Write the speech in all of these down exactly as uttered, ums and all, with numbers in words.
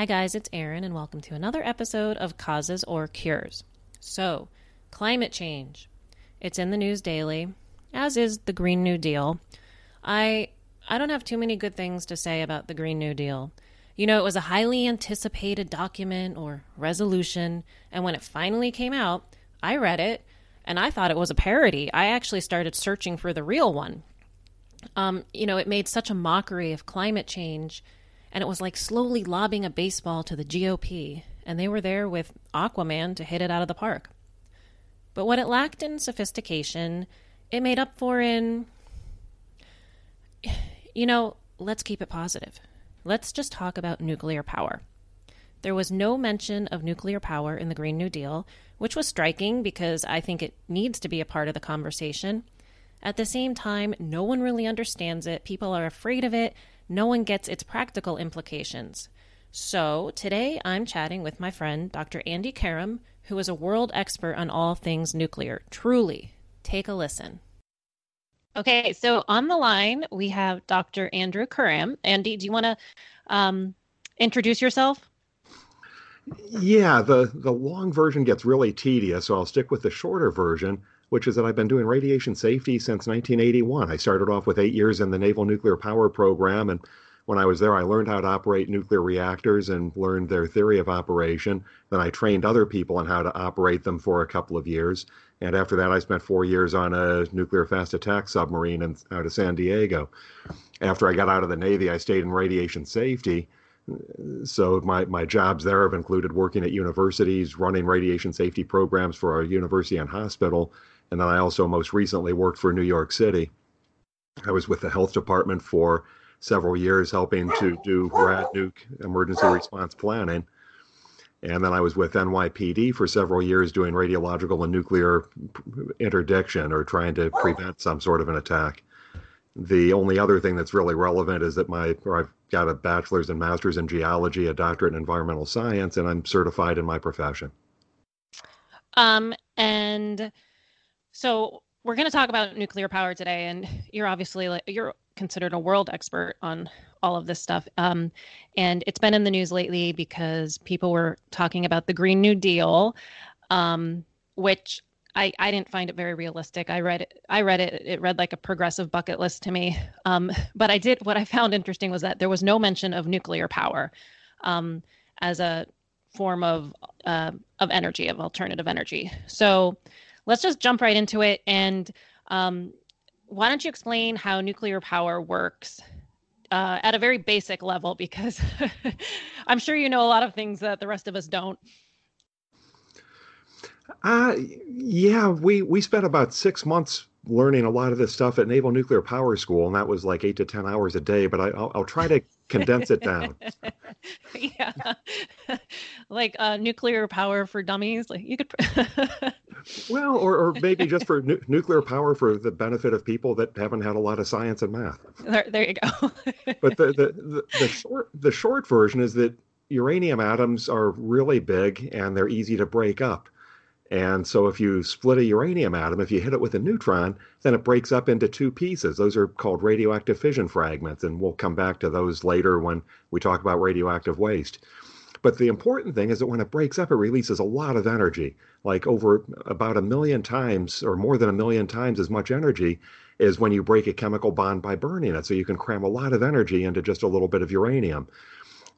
Hi guys, it's Aaron and welcome to another episode of Causes or Cures. So, climate change. It's in the news daily, as is the Green New Deal. I I don't have too many good things to say about the Green New Deal. You know, it was a highly anticipated document or resolution, and when it finally came out, I read it, and I thought it was a parody. I actually started searching for the real one. Um, you know, it made such a mockery of climate change, and it was like slowly lobbing a baseball to the G O P, and they were there with Aquaman to hit it out of the park. But what it lacked in sophistication, it made up for in, you know, let's keep it positive. Let's just talk about nuclear power. There was no mention of nuclear power in the Green New Deal, which was striking because I think it needs to be a part of the conversation. At the same time, no one really understands it. People are afraid of it. No one gets its practical implications. So today I'm chatting with my friend, Doctor Andy Karam, who is a world expert on all things nuclear. Truly, take a listen. Okay, so on the line, we have Doctor Andrew Karam. Andy, do you want to um, introduce yourself? Yeah, the, the long version gets really tedious, so I'll stick with the shorter version, which is that I've been doing radiation safety since nineteen eighty-one. I started off with eight years in the Naval Nuclear Power Program, and when I was there, I learned how to operate nuclear reactors and learned their theory of operation. Then I trained other people on how to operate them for a couple of years. And after that, I spent four years on a nuclear fast attack submarine in, out of San Diego. After I got out of the Navy, I stayed in radiation safety. So my, my jobs there have included working at universities, running radiation safety programs for our university and hospital. And then I also most recently worked for New York City. I was with the health department for several years helping to do rad nuke emergency response planning. And then I was with N Y P D for several years doing radiological and nuclear interdiction or trying to prevent some sort of an attack. The only other thing that's really relevant is that my or I've got a bachelor's and master's in geology, a doctorate in environmental science, and I'm certified in my profession. Um, and so we're going to talk about nuclear power today, and you're obviously like, you're considered a world expert on all of this stuff. Um, and it's been in the news lately because people were talking about the Green New Deal, um, which I, I didn't find it very realistic. I read it. I read it. It read like a progressive bucket list to me. Um, but I did. What I found interesting was that there was no mention of nuclear power um, as a form of uh, of energy, of alternative energy. So let's just jump right into it. And um, why don't you explain how nuclear power works uh, at a very basic level? Because I'm sure you know a lot of things that the rest of us don't. Uh, yeah, we, we spent about six months learning a lot of this stuff at Naval Nuclear Power School, and that was like eight to ten hours a day, but I, I'll, I'll try to condense it down. Yeah, like uh, nuclear power for dummies, like you could... well, or, or maybe just for nu- nuclear power for the benefit of people that haven't had a lot of science and math. There, there you go. But the, the, the, the, short, the short version is that uranium atoms are really big, and they're easy to break up. And so if you split a uranium atom, if you hit it with a neutron, then it breaks up into two pieces. Those are called radioactive fission fragments, and we'll come back to those later when we talk about radioactive waste. But the important thing is that when it breaks up, it releases a lot of energy, like over about a million times or more than a million times as much energy as when you break a chemical bond by burning it. So you can cram a lot of energy into just a little bit of uranium.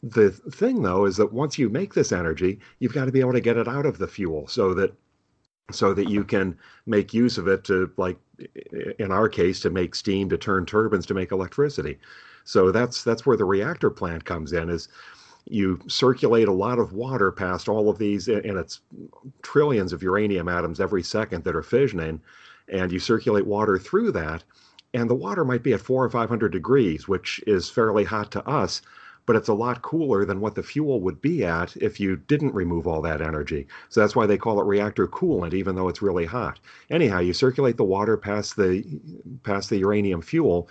The thing, though, is that once you make this energy, you've got to be able to get it out of the fuel so that so that you can make use of it to, like, in our case, to make steam, to turn turbines, to make electricity. So that's that's where the reactor plant comes in, is you circulate a lot of water past all of these, and it's trillions of uranium atoms every second that are fissioning, and you circulate water through that, and the water might be at four or five hundred degrees, which is fairly hot to us, but it's a lot cooler than what the fuel would be at if you didn't remove all that energy. So that's why they call it reactor coolant, even though it's really hot. Anyhow, you circulate the water past the past the uranium fuel,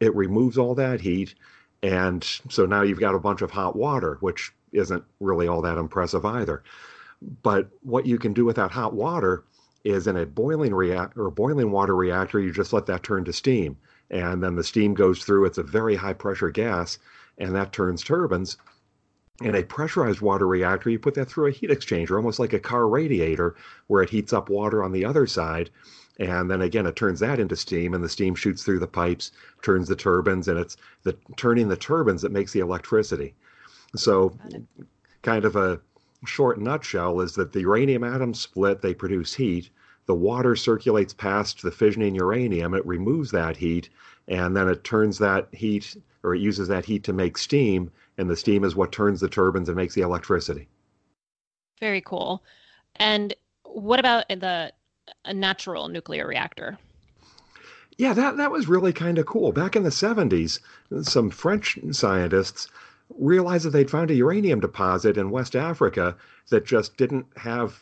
it removes all that heat, and so now you've got a bunch of hot water, which isn't really all that impressive either. But what you can do with that hot water is in a boiling reactor or boiling water reactor, you just let that turn to steam, and then the steam goes through. It's a very high pressure gas, and that turns turbines, In a pressurized water reactor, you put that through a heat exchanger, almost like a car radiator, where it heats up water on the other side. And then again, it turns that into steam, and the steam shoots through the pipes, turns the turbines, and it's the turning the turbines that makes the electricity. So kind of a short nutshell is that the uranium atoms split, they produce heat. The water circulates past the fissioning uranium, it removes that heat, and then it turns that heat, or it uses that heat to make steam, and the steam is what turns the turbines and makes the electricity. Very cool. And what about the a natural nuclear reactor? Yeah, that, that was really kind of cool. Back in the seventies, some French scientists realized that they'd found a uranium deposit in West Africa that just didn't have,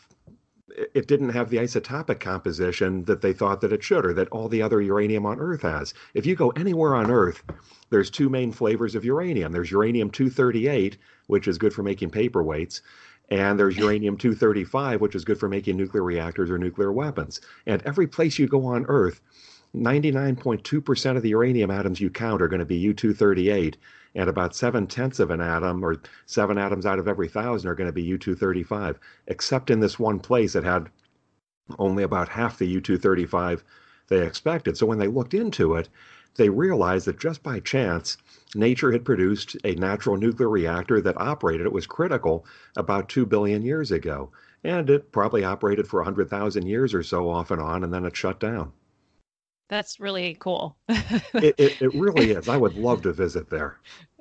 it didn't have the isotopic composition that they thought that it should, or that all the other uranium on Earth has. If you go anywhere on Earth, there's two main flavors of uranium. There's uranium two thirty-eight, which is good for making paperweights, and there's uranium two thirty-five, which is good for making nuclear reactors or nuclear weapons. And every place you go on Earth, ninety-nine point two percent of the uranium atoms you count are going to be U two thirty-eight, and about seven-tenths of an atom, or seven atoms out of every thousand, are going to be U two thirty-five, except in this one place that had only about half the U two thirty-five they expected. So when they looked into it, they realized that just by chance, nature had produced a natural nuclear reactor that operated, it was critical, about two billion years ago. And it probably operated for one hundred thousand years or so off and on, and then it shut down. That's really cool. it, it, it really is. I would love to visit there.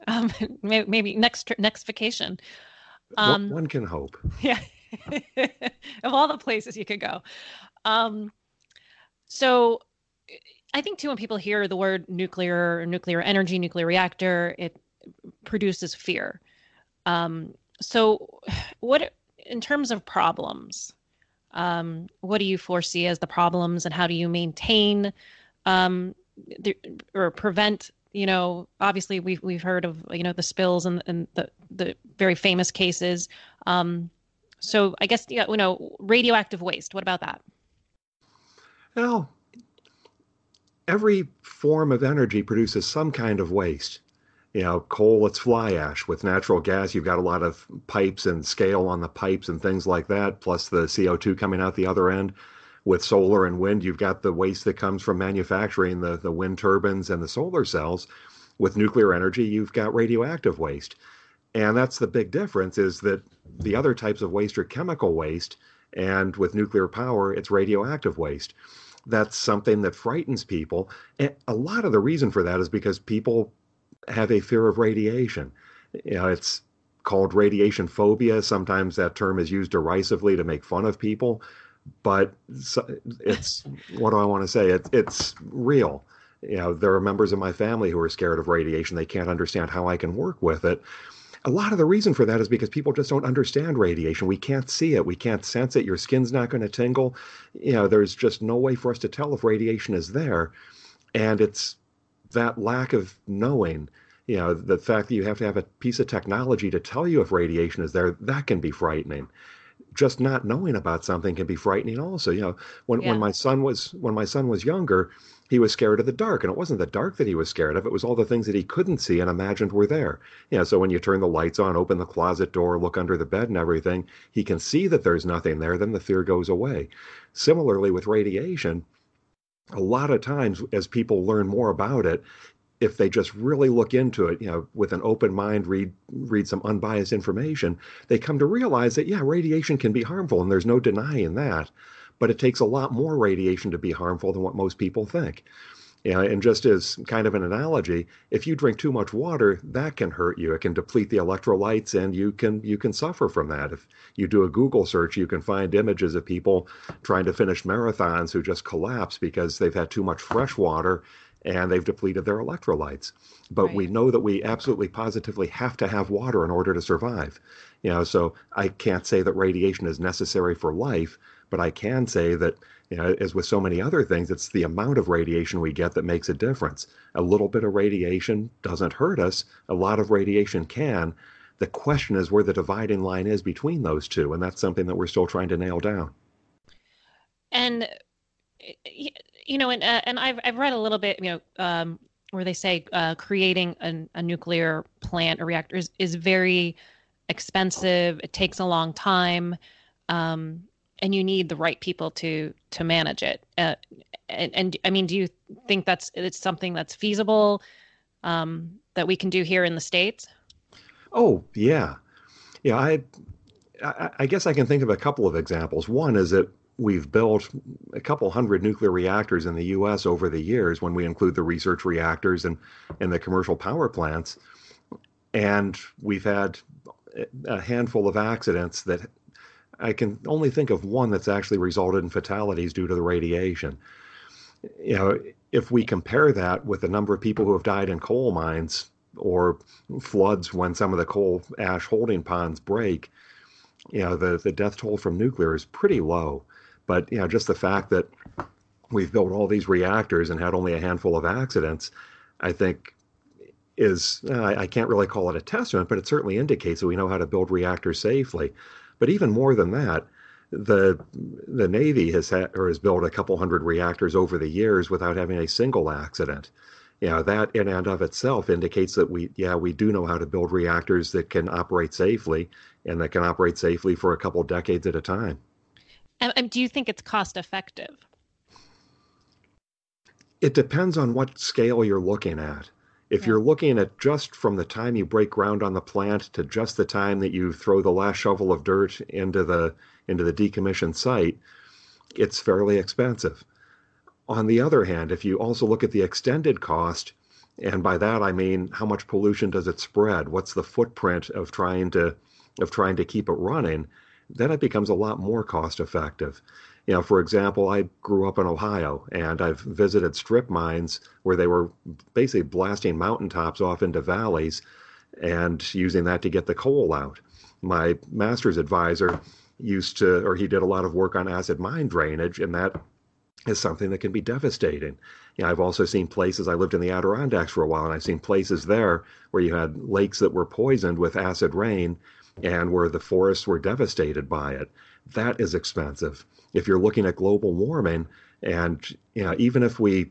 Um, maybe, maybe next next vacation. Um, one, one can hope. Yeah. Of all the places you could go. Um, so I think, too, when people hear the word nuclear, nuclear energy, nuclear reactor, it produces fear. Um, so what, in terms of problems, um, what do you foresee as the problems, and how do you maintain um, the, or prevent, you know, obviously we've, we've heard of, you know, the spills and, and the, the very famous cases. Um, so I guess, you know, radioactive waste, what about that? Well, every form of energy produces some kind of waste. You know, coal, it's fly ash. With natural gas, you've got a lot of pipes and scale on the pipes and things like that, plus the C O two coming out the other end. With solar and wind, you've got the waste that comes from manufacturing the, the wind turbines and the solar cells. With nuclear energy, you've got radioactive waste. And that's the big difference, is that the other types of waste are chemical waste, and with nuclear power, it's radioactive waste. That's something that frightens people. And a lot of the reason for that is because people have a fear of radiation. You know, it's called radiation phobia. Sometimes that term is used derisively to make fun of people, but it's, what do I want to say? It, it's real. You know, there are members of my family who are scared of radiation. They can't understand how I can work with it. A lot of the reason for that is because people just don't understand radiation. We can't see it. We can't sense it. Your skin's not going to tingle. You know, there's just no way for us to tell if radiation is there. And it's that lack of knowing, you know, the fact that you have to have a piece of technology to tell you if radiation is there, that can be frightening. Just not knowing about something can be frightening also. You know, when, yeah. when my son was, when my son was younger, he was scared of the dark, and it wasn't the dark that he was scared of. It was all the things that he couldn't see and imagined were there. You know, so when you turn the lights on, open the closet door, look under the bed and everything, he can see that there's nothing there. Then the fear goes away. Similarly with radiation, a lot of times as people learn more about it, if they just really look into it, you know, with an open mind, read read some unbiased information, they come to realize that, yeah, radiation can be harmful, and there's no denying that. But it takes a lot more radiation to be harmful than what most people think. You know, and just as kind of an analogy, if you drink too much water, that can hurt you. It can deplete the electrolytes, and you can you can suffer from that. If you do a Google search, you can find images of people trying to finish marathons who just collapse because they've had too much fresh water and they've depleted their electrolytes. But right. we know that we absolutely positively have to have water in order to survive. You know, so I can't say that radiation is necessary for life, but I can say that, you know, as with so many other things, it's the amount of radiation we get that makes a difference. A little bit of radiation doesn't hurt us. A lot of radiation can. The question is where the dividing line is between those two, and that's something that we're still trying to nail down. And, you know, and uh, and I've I've read a little bit, you know, um, where they say uh, creating an, a nuclear plant or reactor is, is very expensive, it takes a long time, um, and you need the right people to to manage it. Uh, and, and I mean, do you think that's it's something that's feasible um, that we can do here in the States? Oh, yeah. Yeah, I, I I guess I can think of a couple of examples. One is that we've built a couple hundred nuclear reactors in the U S over the years when we include the research reactors and, and the commercial power plants. And we've had a handful of accidents that I can only think of one that's actually resulted in fatalities due to the radiation. You know, if we compare that with the number of people who have died in coal mines or floods when some of the coal ash holding ponds break, you know, the, the death toll from nuclear is pretty low. But, you know, just the fact that we've built all these reactors and had only a handful of accidents, I think is, uh, I can't really call it a testament, but it certainly indicates that we know how to build reactors safely. But even more than that, the the Navy has had, or has built a couple hundred reactors over the years without having a single accident. You know, that in and of itself indicates that we, yeah, we do know how to build reactors that can operate safely and that can operate safely for a couple decades at a time. And, and do you think it's cost effective? It depends on what scale you're looking at. If yeah. you're looking at just from the time you break ground on the plant to just the time that you throw the last shovel of dirt into the into the decommissioned site, it's fairly expensive. On the other hand, if you also look at the extended cost, and by that I mean how much pollution does it spread? What's the footprint of trying to of trying to keep it running? Then it becomes a lot more cost effective. You know, for example, I grew up in Ohio, and I've visited strip mines where they were basically blasting mountaintops off into valleys and using that to get the coal out. My master's advisor used to, or he did a lot of work on acid mine drainage, and that is something that can be devastating. You know, I've also seen places, I lived in the Adirondacks for a while, and I've seen places there where you had lakes that were poisoned with acid rain and where the forests were devastated by it. That is expensive. If you're looking at global warming, and you know, even if we,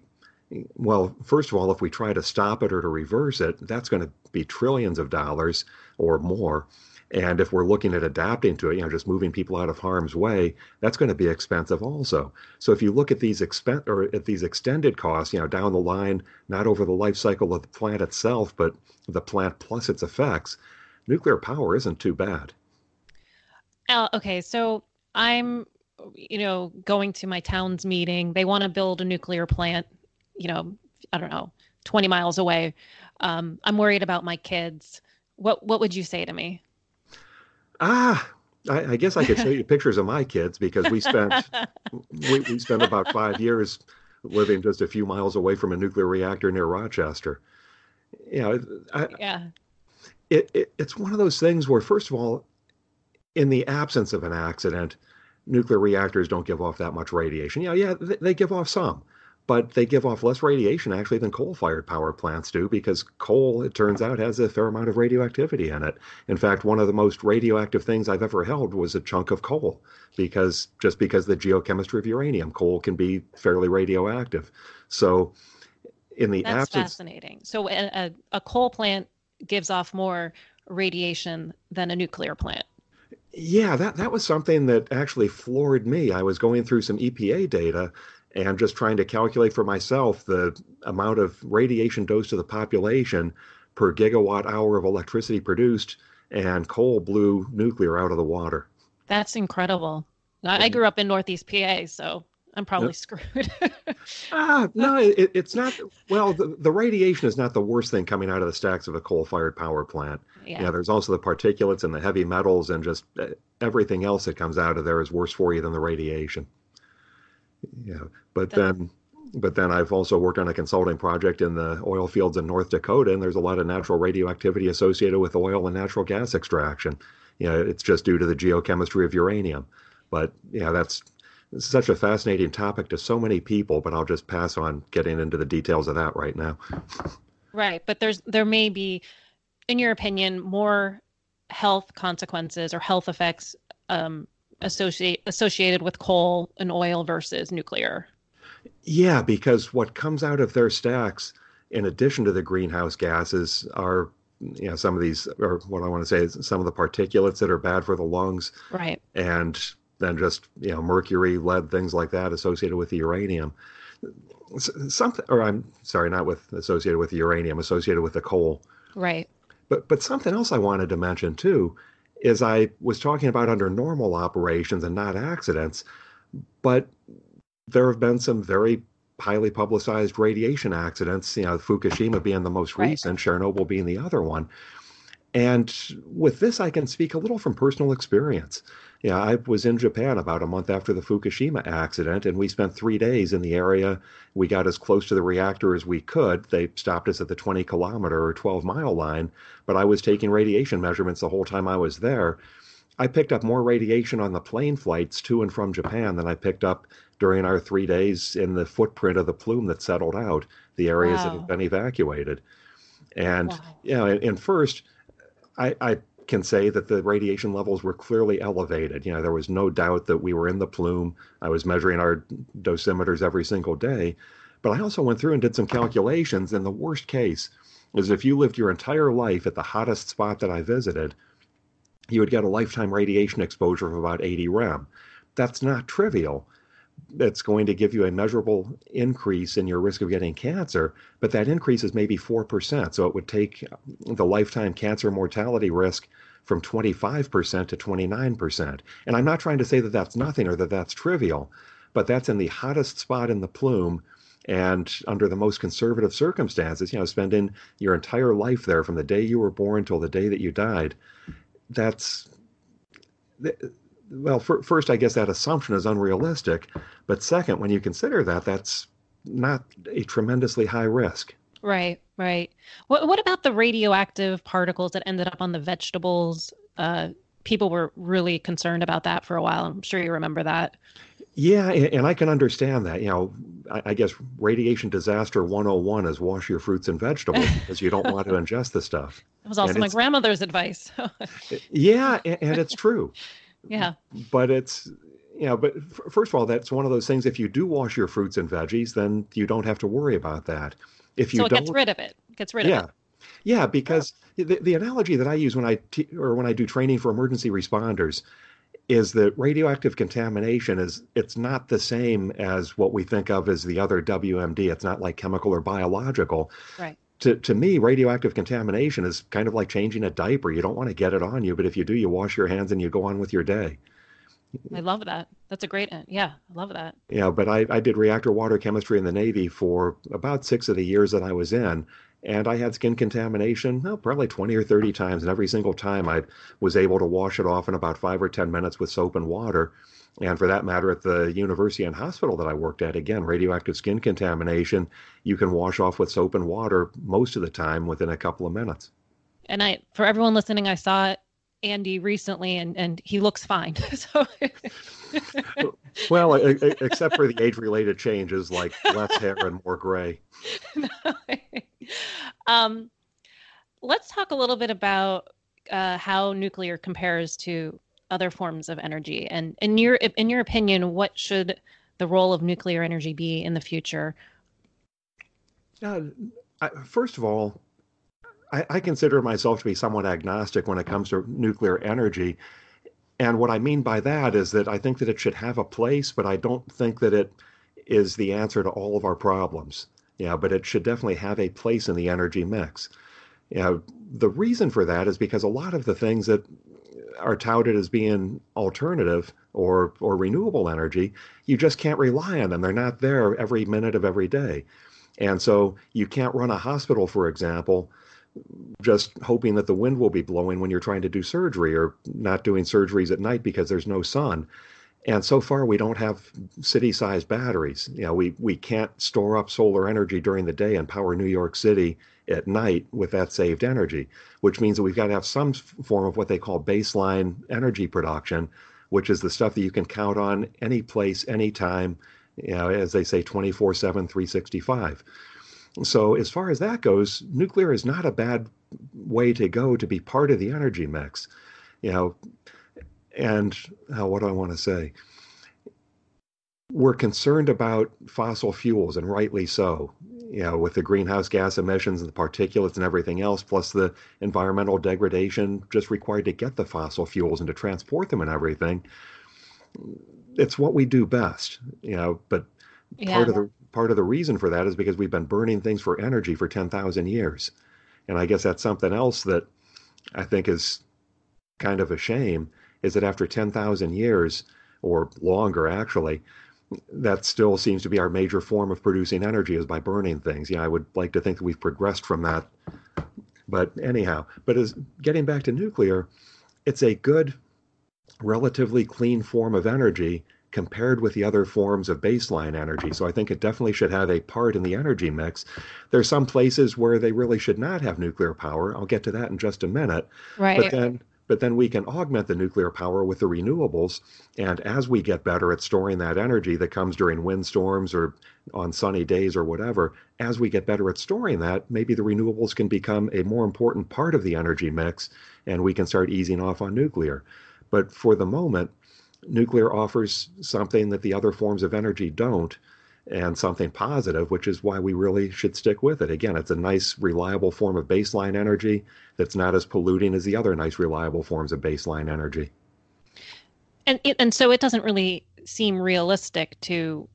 well, first of all, if we try to stop it or to reverse it, that's going to be trillions of dollars or more. And if we're looking at adapting to it, you know, just moving people out of harm's way, that's going to be expensive also. So if you look at these expense or at these extended costs, you know, down the line, not over the life cycle of the plant itself, but the plant plus its effects, nuclear power isn't too bad. Uh, okay, so I'm, you know, going to my town's meeting. They want to build a nuclear plant, you know, I don't know, twenty miles away. Um, I'm worried about my kids. What what would you say to me? Ah, I, I guess I could show you pictures of my kids, because we spent we, we spent about five years living just a few miles away from a nuclear reactor near Rochester. You know, I, yeah. It, it, it's one of those things where, first of all, in the absence of an accident, nuclear reactors don't give off that much radiation. Yeah, yeah, they, they give off some, but they give off less radiation actually than coal-fired power plants do, because coal, it turns out, has a fair amount of radioactivity in it. In fact, one of the most radioactive things I've ever held was a chunk of coal, because just because the geochemistry of uranium, coal can be fairly radioactive. So, in the That's absence, fascinating. So, a, a coal plant gives off more radiation than a nuclear plant. Yeah, that, that was something that actually floored me. I was going through some E P A data and just trying to calculate for myself the amount of radiation dose to the population per gigawatt hour of electricity produced, and coal blew nuclear out of the water. That's incredible. I grew up in Northeast P A, so I'm probably yep. screwed. ah, no, it, it's not. Well, the, the radiation is not the worst thing coming out of the stacks of a coal-fired power plant. Yeah. yeah, there's also the particulates and the heavy metals and just everything else that comes out of there is worse for you than the radiation. Yeah, but the, then, but then I've also worked on a consulting project in the oil fields in North Dakota, and there's a lot of natural radioactivity associated with oil and natural gas extraction. You know, it's just due to the geochemistry of uranium. But yeah, that's. It's such a fascinating topic to so many people, but I'll just pass on getting into the details of that right now. Right. But there's there may be, in your opinion, more health consequences or health effects um, associate, associated with coal and oil versus nuclear. Yeah, because what comes out of their stacks, in addition to the greenhouse gases, are you know, some of these, or what I want to say is some of the particulates that are bad for the lungs. Right. And then just, you know, mercury, lead, things like that associated with the uranium. Something, or I'm sorry, not with associated with the uranium, associated with the coal. Right. But but something else I wanted to mention too is I was talking about under normal operations and not accidents, but there have been some very highly publicized radiation accidents, you know, Fukushima being the most right. recent, Chernobyl being the other one. And with this, I can speak a little from personal experience. Yeah, I was in Japan about a month after the Fukushima accident, and we spent three days in the area. We got as close to the reactor as we could. They stopped us at the twenty kilometer or twelve mile line, but I was taking radiation measurements the whole time I was there. I picked up more radiation on the plane flights to and from Japan than I picked up during our three days in the footprint of the plume that settled out, the areas wow. that had been evacuated. And, wow. you know, and, and first, I, I can say that the radiation levels were clearly elevated. You know, there was no doubt that we were in the plume. I was measuring our dosimeters every single day. But I also went through and did some calculations. And the worst case is if you lived your entire life at the hottest spot that I visited, you would get a lifetime radiation exposure of about eighty rem. That's not trivial. That's going to give you a measurable increase in your risk of getting cancer, but that increase is maybe four percent. So it would take the lifetime cancer mortality risk from twenty-five percent to twenty-nine percent. And I'm not trying to say that that's nothing or that that's trivial, but that's in the hottest spot in the plume and under the most conservative circumstances, you know, spending your entire life there from the day you were born till the day that you died. That's... Th- Well, for, first, I guess that assumption is unrealistic. But second, when you consider that, that's not a tremendously high risk. Right, right. What, what about the radioactive particles that ended up on the vegetables? Uh, people were really concerned about that for a while. I'm sure you remember that. Yeah, and, and I can understand that. You know, I, I guess radiation disaster one oh one is wash your fruits and vegetables because you don't want to ingest the stuff. It was also my grandmother's advice. yeah, and, and it's true. Yeah, but it's, you know, but f- first of all, that's one of those things. If you do wash your fruits and veggies, then you don't have to worry about that. If you so it don't, gets rid of it. It gets rid yeah. of it. Yeah, yeah. Because yeah. The, the analogy that I use when I te- or when I do training for emergency responders is that radioactive contamination is it's not the same as what we think of as the other W M D. It's not like chemical or biological. Right. To to me, radioactive contamination is kind of like changing a diaper. You don't want to get it on you, but if you do, you wash your hands and you go on with your day. I love that. That's a great end. Yeah, I love that. Yeah, but I, I did reactor water chemistry in the Navy for about six of the years that I was in, and I had skin contamination well, probably twenty or thirty times, and every single time I was able to wash it off in about five or ten minutes with soap and water. And for that matter, at the university and hospital that I worked at, again, radioactive skin contamination, you can wash off with soap and water most of the time within a couple of minutes. And I, for everyone listening, I saw Andy recently and, and he looks fine. So. Well, except for the age-related changes like less hair and more gray. um, let's talk a little bit about uh, how nuclear compares to other forms of energy, and in your in your opinion, what should the role of nuclear energy be in the future? Uh, I, first of all, I, I consider myself to be somewhat agnostic when it comes to nuclear energy, and what I mean by that is that I think that it should have a place, but I don't think that it is the answer to all of our problems. Yeah, but it should definitely have a place in the energy mix. You know, the reason for that is because a lot of the things that are touted as being alternative or or renewable energy, you just can't rely on them. They're not there every minute of every day. And so you can't run a hospital, for example, just hoping that the wind will be blowing when you're trying to do surgery, or not doing surgeries at night because there's no sun. And so far, we don't have city-sized batteries. You know, we, we can't store up solar energy during the day and power New York City at night with that saved energy, which means that we've got to have some form of what they call baseline energy production, which is the stuff that you can count on any place, any time, you know, as they say, twenty-four seven, three sixty-five. So as far as that goes, nuclear is not a bad way to go to be part of the energy mix. You know, and uh, what do I want to say? We're concerned about fossil fuels, and rightly so, you know, with the greenhouse gas emissions and the particulates and everything else, plus the environmental degradation just required to get the fossil fuels and to transport them and everything. It's what we do best, you know, but yeah. part of the part of the reason for that is because we've been burning things for energy for ten thousand years. And I guess that's something else that I think is kind of a shame, is that after ten thousand years or longer, actually, that still seems to be our major form of producing energy, is by burning things. Yeah, I would like to think that we've progressed from that. But anyhow, but as getting back to nuclear, it's a good, relatively clean form of energy compared with the other forms of baseline energy. So I think it definitely should have a part in the energy mix. There are some places where they really should not have nuclear power. I'll get to that in just a minute. Right. But then, but then we can augment the nuclear power with the renewables. And as we get better at storing that energy that comes during windstorms or on sunny days or whatever, as we get better at storing that, maybe the renewables can become a more important part of the energy mix, and we can start easing off on nuclear. But for the moment, nuclear offers something that the other forms of energy don't, and something positive, which is why we really should stick with it. Again, it's a nice, reliable form of baseline energy that's not as polluting as the other nice, reliable forms of baseline energy. And it, and so it doesn't really seem realistic to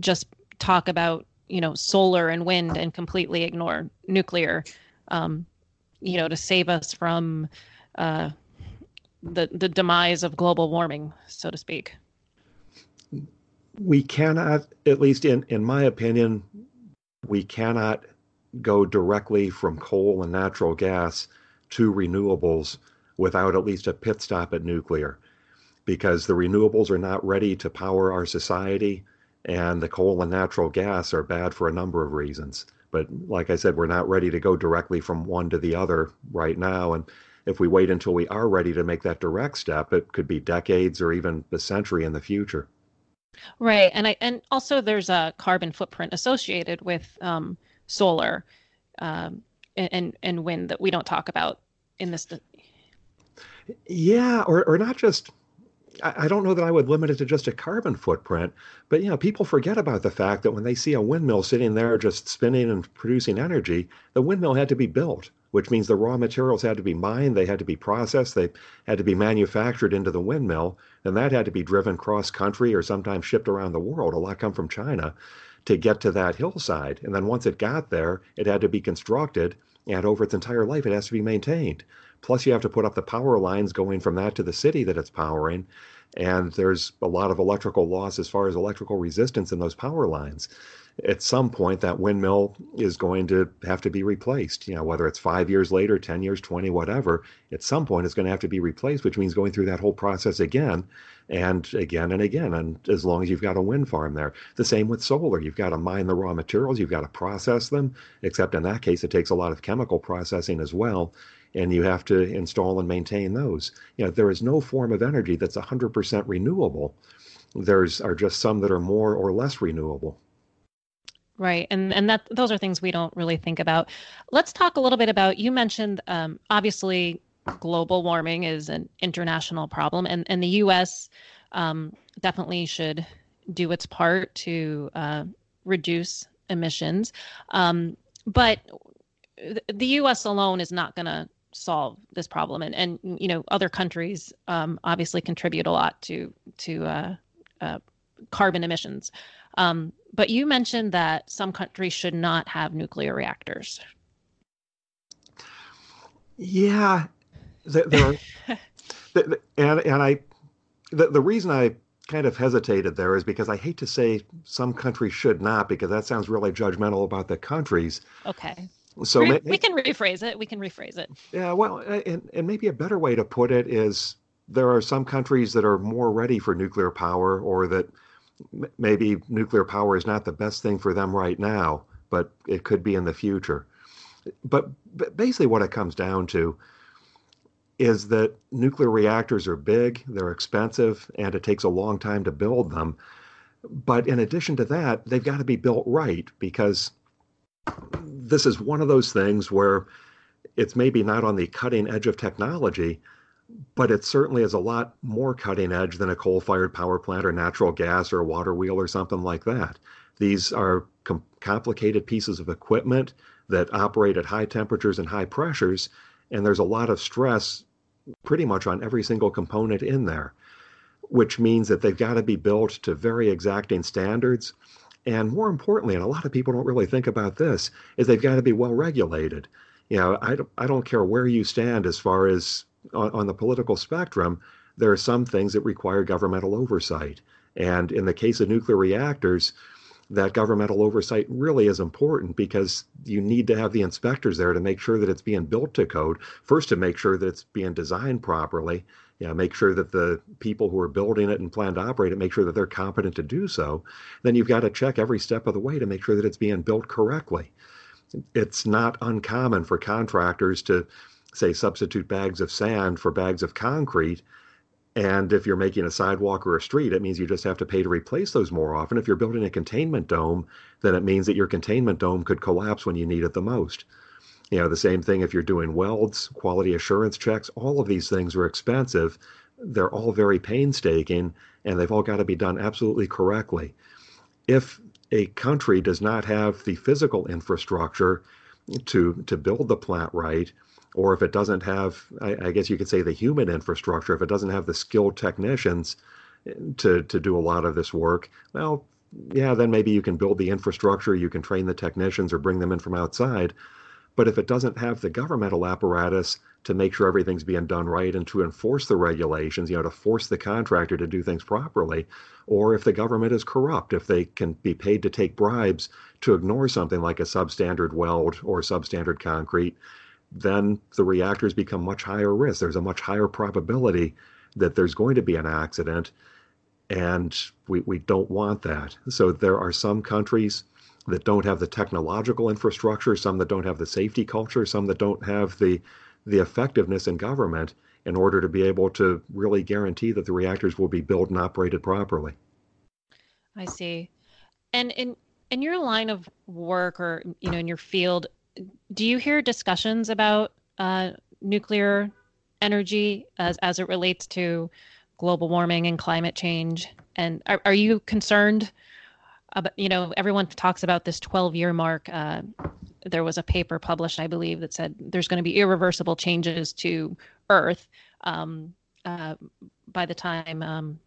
just talk about, you know, solar and wind and completely ignore nuclear, um, you know, to save us from uh The, the demise of global warming, so to speak. We cannot, at least in, in my opinion, we cannot go directly from coal and natural gas to renewables without at least a pit stop at nuclear, because the renewables are not ready to power our society, and the coal and natural gas are bad for a number of reasons. But like I said, we're not ready to go directly from one to the other right now. And if we wait until we are ready to make that direct step, it could be decades or even a century in the future. Right. And I, and also there's a carbon footprint associated with um, solar um, and, and wind that we don't talk about in this. Yeah. Or, or not just, I, I don't know that I would limit it to just a carbon footprint, but, you know, people forget about the fact that when they see a windmill sitting there just spinning and producing energy, the windmill had to be built, which means the raw materials had to be mined, they had to be processed, they had to be manufactured into the windmill, and that had to be driven cross-country or sometimes shipped around the world. A lot come from China to get to that hillside. And then once it got there, it had to be constructed, and over its entire life, it has to be maintained. Plus, you have to put up the power lines going from that to the city that it's powering, and there's a lot of electrical loss as far as electrical resistance in those power lines. At some point, that windmill is going to have to be replaced, you know, whether it's five years later, ten years, twenty, whatever. At some point, it's going to have to be replaced, which means going through that whole process again and again and again. And as long as you've got a wind farm there, the same with solar. You've got to mine the raw materials. You've got to process them, except in that case, it takes a lot of chemical processing as well. And you have to install and maintain those. You know, there is no form of energy that's one hundred percent renewable. There's are just some that are more or less renewable. Right. And and that those are things we don't really think about. Let's talk a little bit about, you mentioned, um, obviously, global warming is an international problem. And, and the U S um, definitely should do its part to uh, reduce emissions. Um, but the U S alone is not going to solve this problem. And, and you know, other countries um, obviously contribute a lot to, to uh, uh, carbon emissions. Um, but you mentioned that some countries should not have nuclear reactors. Yeah, there, there are, the, the, and and I, the, the reason I kind of hesitated there is because I hate to say some countries should not, because that sounds really judgmental about the countries. Okay. So Re- ma- we can rephrase it. We can rephrase it. Yeah. Well, and and maybe a better way to put it is there are some countries that are more ready for nuclear power, or that maybe nuclear power is not the best thing for them right now, but it could be in the future. But, but basically what it comes down to is that nuclear reactors are big, they're expensive, and it takes a long time to build them. But in addition to that, they've got to be built right, because this is one of those things where it's maybe not on the cutting edge of technology, but it certainly is a lot more cutting edge than a coal-fired power plant or natural gas or a water wheel or something like that. These are com- complicated pieces of equipment that operate at high temperatures and high pressures, and there's a lot of stress pretty much on every single component in there, which means that they've got to be built to very exacting standards. And more importantly, and a lot of people don't really think about this, is they've got to be well regulated. You know, I don't, I don't care where you stand as far as on, on the political spectrum, there are some things that require governmental oversight. And in the case of nuclear reactors, that governmental oversight really is important because you need to have the inspectors there to make sure that it's being built to code, first to make sure that it's being designed properly, you know, make sure that the people who are building it and plan to operate it, make sure that they're competent to do so. Then you've got to check every step of the way to make sure that it's being built correctly. It's not uncommon for contractors to, say, substitute bags of sand for bags of concrete. And if you're making a sidewalk or a street, it means you just have to pay to replace those more often. If you're building a containment dome, then it means that your containment dome could collapse when you need it the most. You know, the same thing if you're doing welds, quality assurance checks, all of these things are expensive. They're all very painstaking, and they've all got to be done absolutely correctly. If a country does not have the physical infrastructure to, to build the plant right, or if it doesn't have, I, I guess you could say the human infrastructure, if it doesn't have the skilled technicians to, to do a lot of this work, well, yeah, then maybe you can build the infrastructure, you can train the technicians or bring them in from outside. But if it doesn't have the governmental apparatus to make sure everything's being done right and to enforce the regulations, you know, to force the contractor to do things properly, or if the government is corrupt, if they can be paid to take bribes to ignore something like a substandard weld or substandard concrete, then the reactors become much higher risk. There's a much higher probability that there's going to be an accident, and we, we don't want that. So there are some countries that don't have the technological infrastructure, some that don't have the safety culture, some that don't have the, the effectiveness in government in order to be able to really guarantee that the reactors will be built and operated properly. I see. And in, in your line of work or, you know, in your field, do you hear discussions about uh, nuclear energy as, as it relates to global warming and climate change? And are, are you concerned about, you know, everyone talks about this twelve year mark. Uh, there was a paper published, I believe, that said there's going to be irreversible changes to Earth um, uh, by the time um,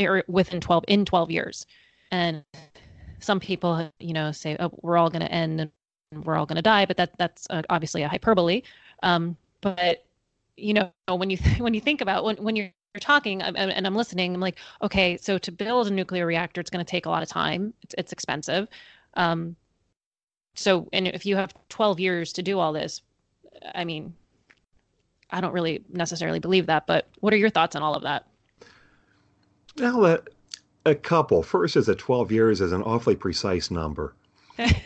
or within twelve in twelve years. And some people, you know, say, oh, we're all going to end and we're all going to die, but that that's uh, obviously a hyperbole. Um, but you know, when you th- when you think about when when you're talking I'm, and I'm listening, I'm like, okay, so to build a nuclear reactor, it's going to take a lot of time. It's, it's expensive. Um, so, and if you have twelve years to do all this, I mean, I don't really necessarily believe that. But what are your thoughts on all of that? Well, uh, a couple. First, is that twelve years is an awfully precise number.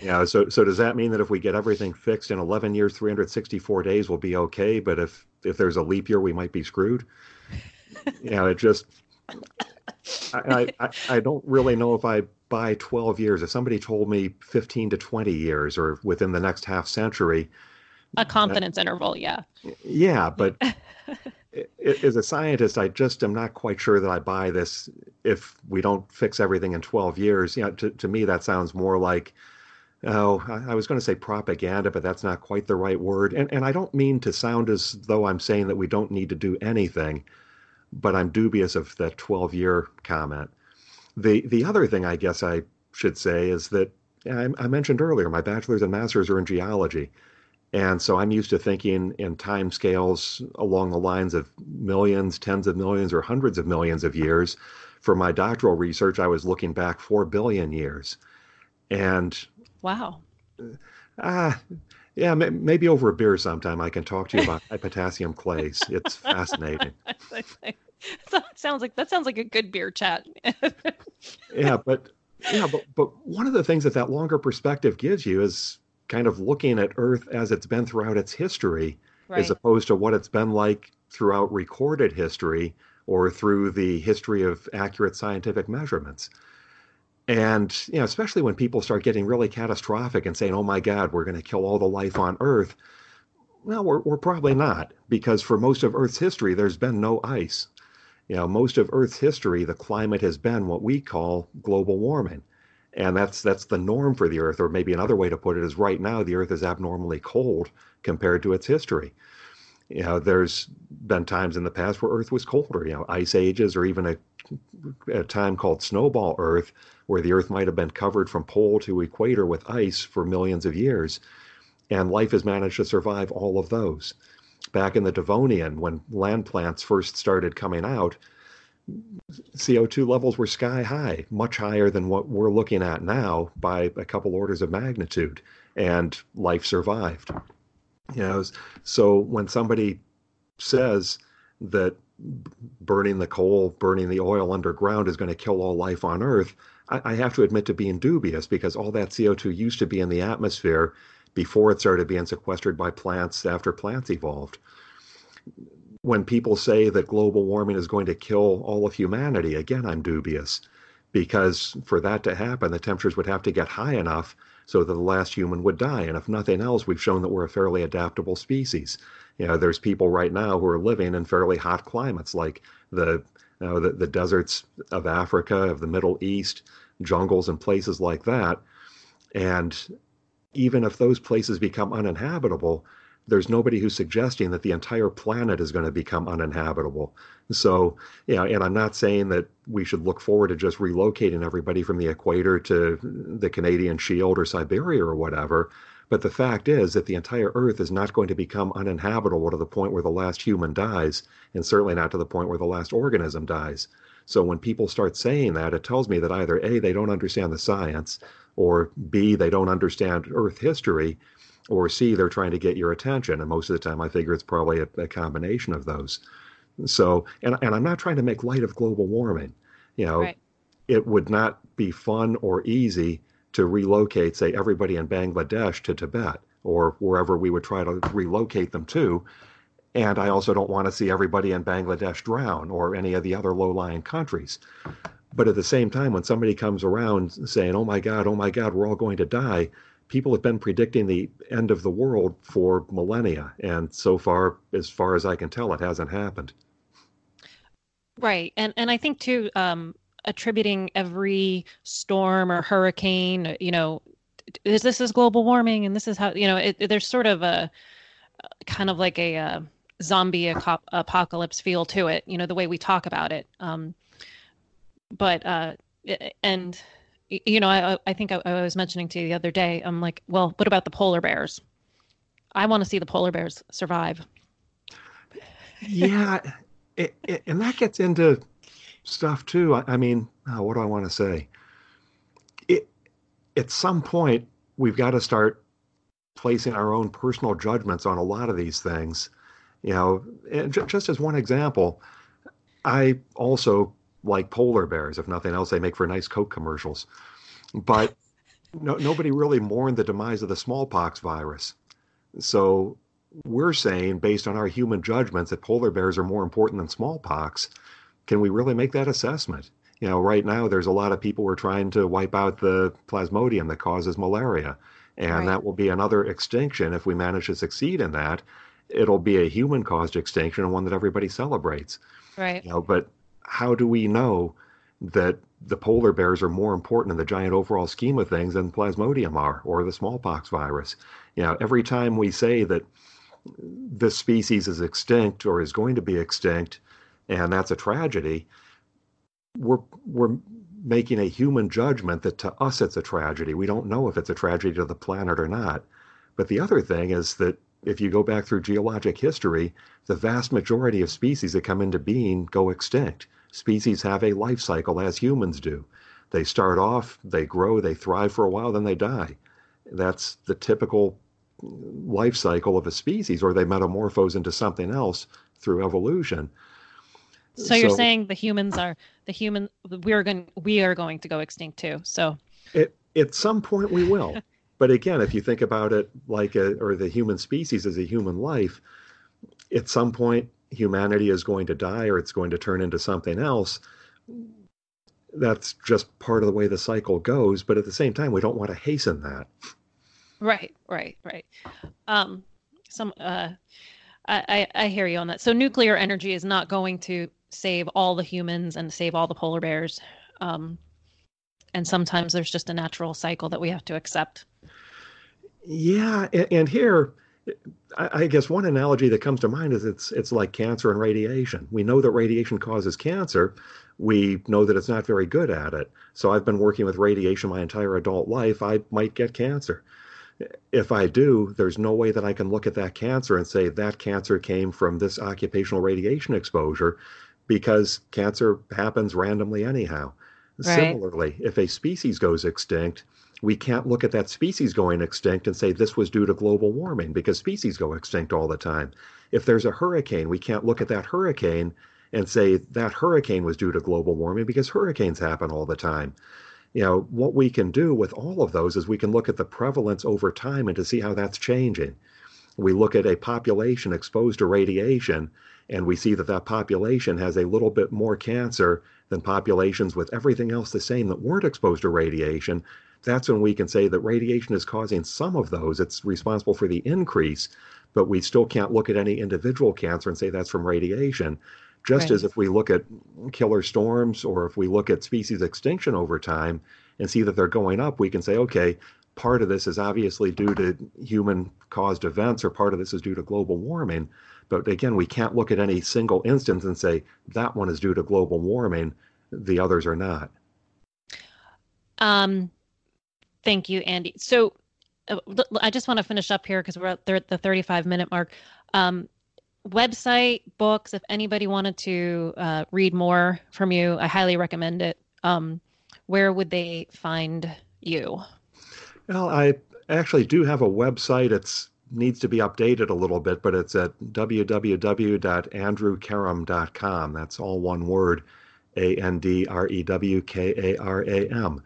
Yeah. So, so does that mean that if we get everything fixed in eleven years, three hundred sixty-four days, we'll be okay? But if, if there's a leap year, we might be screwed. You know, it just, I, I, I don't really know if I buy twelve years. If somebody told me fifteen to twenty years or within the next half century, a confidence that, interval. Yeah. Yeah. But as a scientist, I just am not quite sure that I buy this. If we don't fix everything in twelve years, you know, to, to me, that sounds more like, oh, I was going to say propaganda, but that's not quite the right word. And and I don't mean to sound as though I'm saying that we don't need to do anything, but I'm dubious of that twelve-year comment. The the other thing I guess I should say is that I, I mentioned earlier, my bachelor's and master's are in geology. And so I'm used to thinking in time scales along the lines of millions, tens of millions, or hundreds of millions of years. For my doctoral research, I was looking back four billion years. And wow. Ah, uh, yeah, m- maybe over a beer sometime I can talk to you about potassium clays. It's fascinating. That sounds like that sounds like a good beer chat. yeah, but yeah, but but one of the things that that longer perspective gives you is kind of looking at Earth as it's been throughout its history, right, as opposed to what it's been like throughout recorded history or through the history of accurate scientific measurements. And, you know, especially when people start getting really catastrophic and saying, oh, my God, we're going to kill all the life on Earth. Well, we're, we're probably not, because for most of Earth's history, there's been no ice. You know, most of Earth's history, the climate has been what we call global warming. And that's that's the norm for the Earth, or maybe another way to put it is right now the Earth is abnormally cold compared to its history. You know, there's been times in the past where Earth was colder, you know, ice ages, or even a, a time called Snowball Earth, where the Earth might have been covered from pole to equator with ice for millions of years. And life has managed to survive all of those. Back in the Devonian, when land plants first started coming out, C O two levels were sky high, much higher than what we're looking at now by a couple orders of magnitude, and life survived. You know, so when somebody says that burning the coal, burning the oil underground is going to kill all life on Earth, I, I have to admit to being dubious, because all that C O two used to be in the atmosphere before it started being sequestered by plants after plants evolved. When people say that global warming is going to kill all of humanity, again, I'm dubious, because for that to happen, the temperatures would have to get high enough so that the last human would die. And if nothing else, we've shown that we're a fairly adaptable species. You know, there's people right now who are living in fairly hot climates, like the, you know, the, the deserts of Africa, of the Middle East, jungles and places like that. And even if those places become uninhabitable, there's nobody who's suggesting that the entire planet is going to become uninhabitable. So, you know, and I'm not saying that we should look forward to just relocating everybody from the equator to the Canadian Shield or Siberia or whatever. But the fact is that the entire Earth is not going to become uninhabitable to the point where the last human dies, and certainly not to the point where the last organism dies. So when people start saying that, it tells me that either A, they don't understand the science, or B, they don't understand Earth history, or C, they're trying to get your attention. And most of the time, I figure it's probably a, a combination of those. So, and, and I'm not trying to make light of global warming. You know, right. It would not be fun or easy to relocate, say, everybody in Bangladesh to Tibet, or wherever we would try to relocate them to. And I also don't want to see everybody in Bangladesh drown, or any of the other low-lying countries. But at the same time, when somebody comes around saying, oh my God, oh my God, we're all going to die, people have been predicting the end of the world for millennia. And so far, as far as I can tell, it hasn't happened. Right. And and I think, too, um, attributing every storm or hurricane, you know, is this is global warming, and this is how, you know, it, there's sort of a kind of like a, a zombie aco- apocalypse feel to it, you know, the way we talk about it. Um, but uh, and, you know, I, I think I, I was mentioning to you the other day, I'm like, well, what about the polar bears? I want to see the polar bears survive. Yeah. it, it, and that gets into stuff, too. I, I mean, oh, what do I want to say? It, at some point, we've got to start placing our own personal judgments on a lot of these things. You know, and j- just as one example, I also like polar bears. If nothing else, they make for nice Coke commercials. But no, nobody really mourned the demise of the smallpox virus. So we're saying, based on our human judgments, that polar bears are more important than smallpox. Can we really make that assessment? You know, right now, there's a lot of people who are trying to wipe out the plasmodium that causes malaria. And right. That will be another extinction. If we manage to succeed in that, it'll be a human-caused extinction, and one that everybody celebrates. Right. You know, but how do we know that the polar bears are more important in the giant overall scheme of things than plasmodium are, or the smallpox virus? You know, every time we say that this species is extinct or is going to be extinct, and that's a tragedy, we're we're making a human judgment that to us it's a tragedy. We don't know if it's a tragedy to the planet or not. But the other thing is that if you go back through geologic history, the vast majority of species that come into being go extinct. Species have a life cycle as humans do. They start off, they grow, they thrive for a while, then they die. That's the typical life cycle of a species, or they metamorphose into something else through evolution. So you're so, saying the humans are the human. We are going. We are going to go extinct too. So it, at some point we will. But again, if you think about it, like a, or the human species as a human life, at some point humanity is going to die, or it's going to turn into something else. That's just part of the way the cycle goes. But at the same time, we don't want to hasten that. Right. Right. Right. Um, some uh, I, I hear you on that. So nuclear energy is not going to save all the humans and save all the polar bears. Um, and sometimes there's just a natural cycle that we have to accept. Yeah. And, and here, I guess one analogy that comes to mind is it's it's like cancer and radiation. We know that radiation causes cancer. We know that it's not very good at it. So I've been working with radiation my entire adult life. I might get cancer. If I do, there's no way that I can look at that cancer and say that cancer came from this occupational radiation exposure, because cancer happens randomly anyhow. Right. Similarly, if a species goes extinct, we can't look at that species going extinct and say this was due to global warming, because species go extinct all the time. If there's a hurricane, we can't look at that hurricane and say that hurricane was due to global warming, because hurricanes happen all the time. You know, what we can do with all of those is we can look at the prevalence over time and to see how that's changing. We look at a population exposed to radiation, and we see that that population has a little bit more cancer than populations with everything else the same that weren't exposed to radiation. That's when we can say that radiation is causing some of those. It's responsible for the increase, but we still can't look at any individual cancer and say that's from radiation. Just right. as if we look at killer storms or if we look at species extinction over time and see that they're going up, we can say, okay, part of this is obviously due to human-caused events, or part of this is due to global warming. But again, we can't look at any single instance and say that one is due to global warming, the others are not. Um. Thank you, Andy. So uh, I just want to finish up here because we're at th- the thirty-five minute mark. Um, website, books, if anybody wanted to uh, read more from you, I highly recommend it. Um, where would they find you? Well, I actually do have a website. It's needs to be updated a little bit, but it's at w w w dot andrew karam dot com. That's all one word, A N D R E W K A R A M.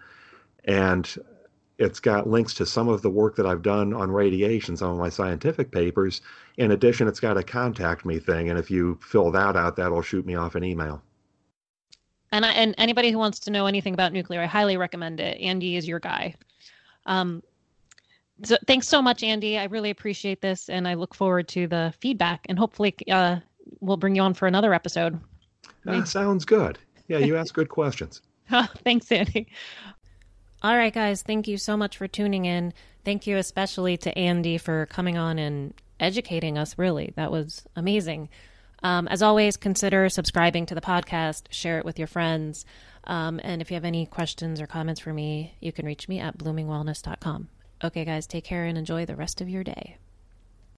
And it's got links to some of the work that I've done on radiation, some of my scientific papers. In addition, it's got a contact me thing. And if you fill that out, that'll shoot me off an email. And I, and anybody who wants to know anything about nuclear, I highly recommend it. Andy is your guy. Um, so thanks so much, Andy. I really appreciate this. And I look forward to the feedback, and hopefully uh, we'll bring you on for another episode. Uh, sounds good. Yeah, you ask good questions. Oh, thanks, Andy. All right, guys, thank you so much for tuning in. Thank you especially to Andy for coming on and educating us, really. That was amazing. Um, as always, consider subscribing to the podcast, share it with your friends. Um, and if you have any questions or comments for me, you can reach me at blooming wellness dot com. Okay, guys, take care and enjoy the rest of your day.